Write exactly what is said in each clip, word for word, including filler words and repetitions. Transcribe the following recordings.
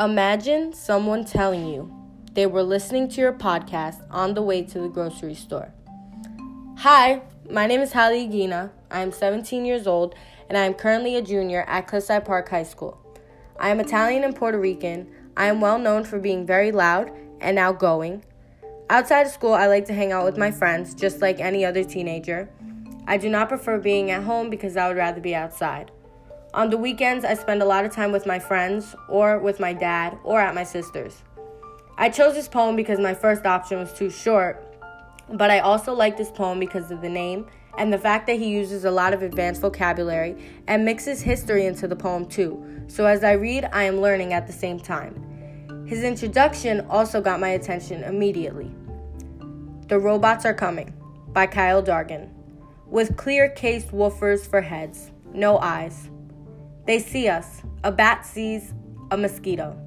Imagine someone telling you they were listening to your podcast on the way to the grocery store. Hi, my name is Hallie Aguina. I am seventeen years old, and I am currently a junior at Cliffside Park High School. I am Italian and Puerto Rican. I am well known for being very loud and outgoing. Outside of school, I like to hang out with my friends, just like any other teenager. I do not prefer being at home because I would rather be outside. On the weekends, I spend a lot of time with my friends or with my dad or at my sister's. I chose this poem because my first option was too short, but I also like this poem because of the name and the fact that he uses a lot of advanced vocabulary and mixes history into the poem too. So as I read, I am learning at the same time. His introduction also got my attention immediately. The Robots Are Coming by Kyle Dargan. With clear-cased woofers for heads, no eyes. They see us. A bat sees a mosquito.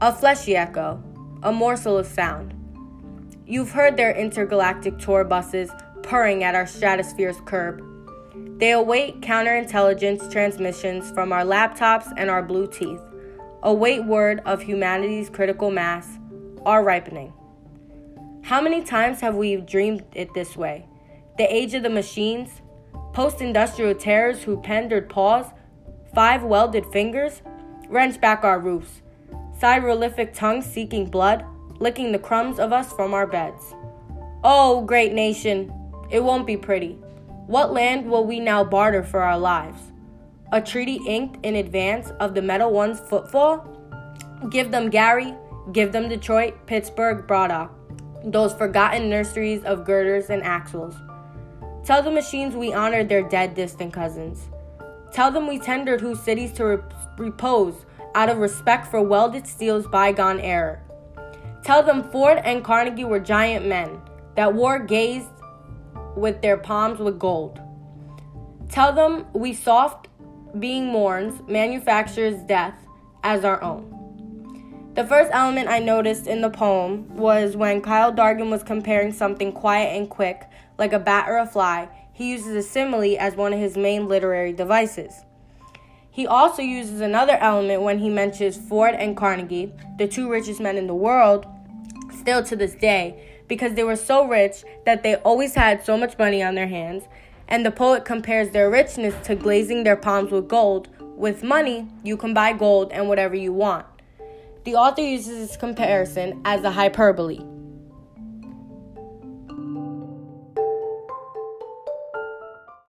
A fleshy echo, a morsel of sound. You've heard their intergalactic tour buses purring at our stratosphere's curb. They await counterintelligence transmissions from our laptops and our blue teeth. Await word of humanity's critical mass, our ripening. How many times have we dreamed it this way? The age of the machines, post-industrial terrors who pendered paws, five welded fingers, wrench back our roofs, sirolific tongues seeking blood, licking the crumbs of us from our beds. Oh, great nation, it won't be pretty. What land will we now barter for our lives? A treaty inked in advance of the metal one's footfall? Give them Gary, give them Detroit, Pittsburgh, Braddock, those forgotten nurseries of girders and axles. Tell the machines we honored their dead distant cousins. Tell them we tendered whose cities to rep- repose out of respect for welded steel's bygone error. Tell them Ford and Carnegie were giant men that wore gazed with their palms with gold. Tell them we soft being mourns manufacturer's death as our own. The first element I noticed in the poem was when Kyle Dargan was comparing something quiet and quick, like a bat or a fly, he uses a simile as one of his main literary devices. He also uses another element when he mentions Ford and Carnegie, the two richest men in the world, still to this day, because they were so rich that they always had so much money on their hands, and the poet compares their richness to glazing their palms with gold. With money, you can buy gold and whatever you want. The author uses this comparison as a hyperbole,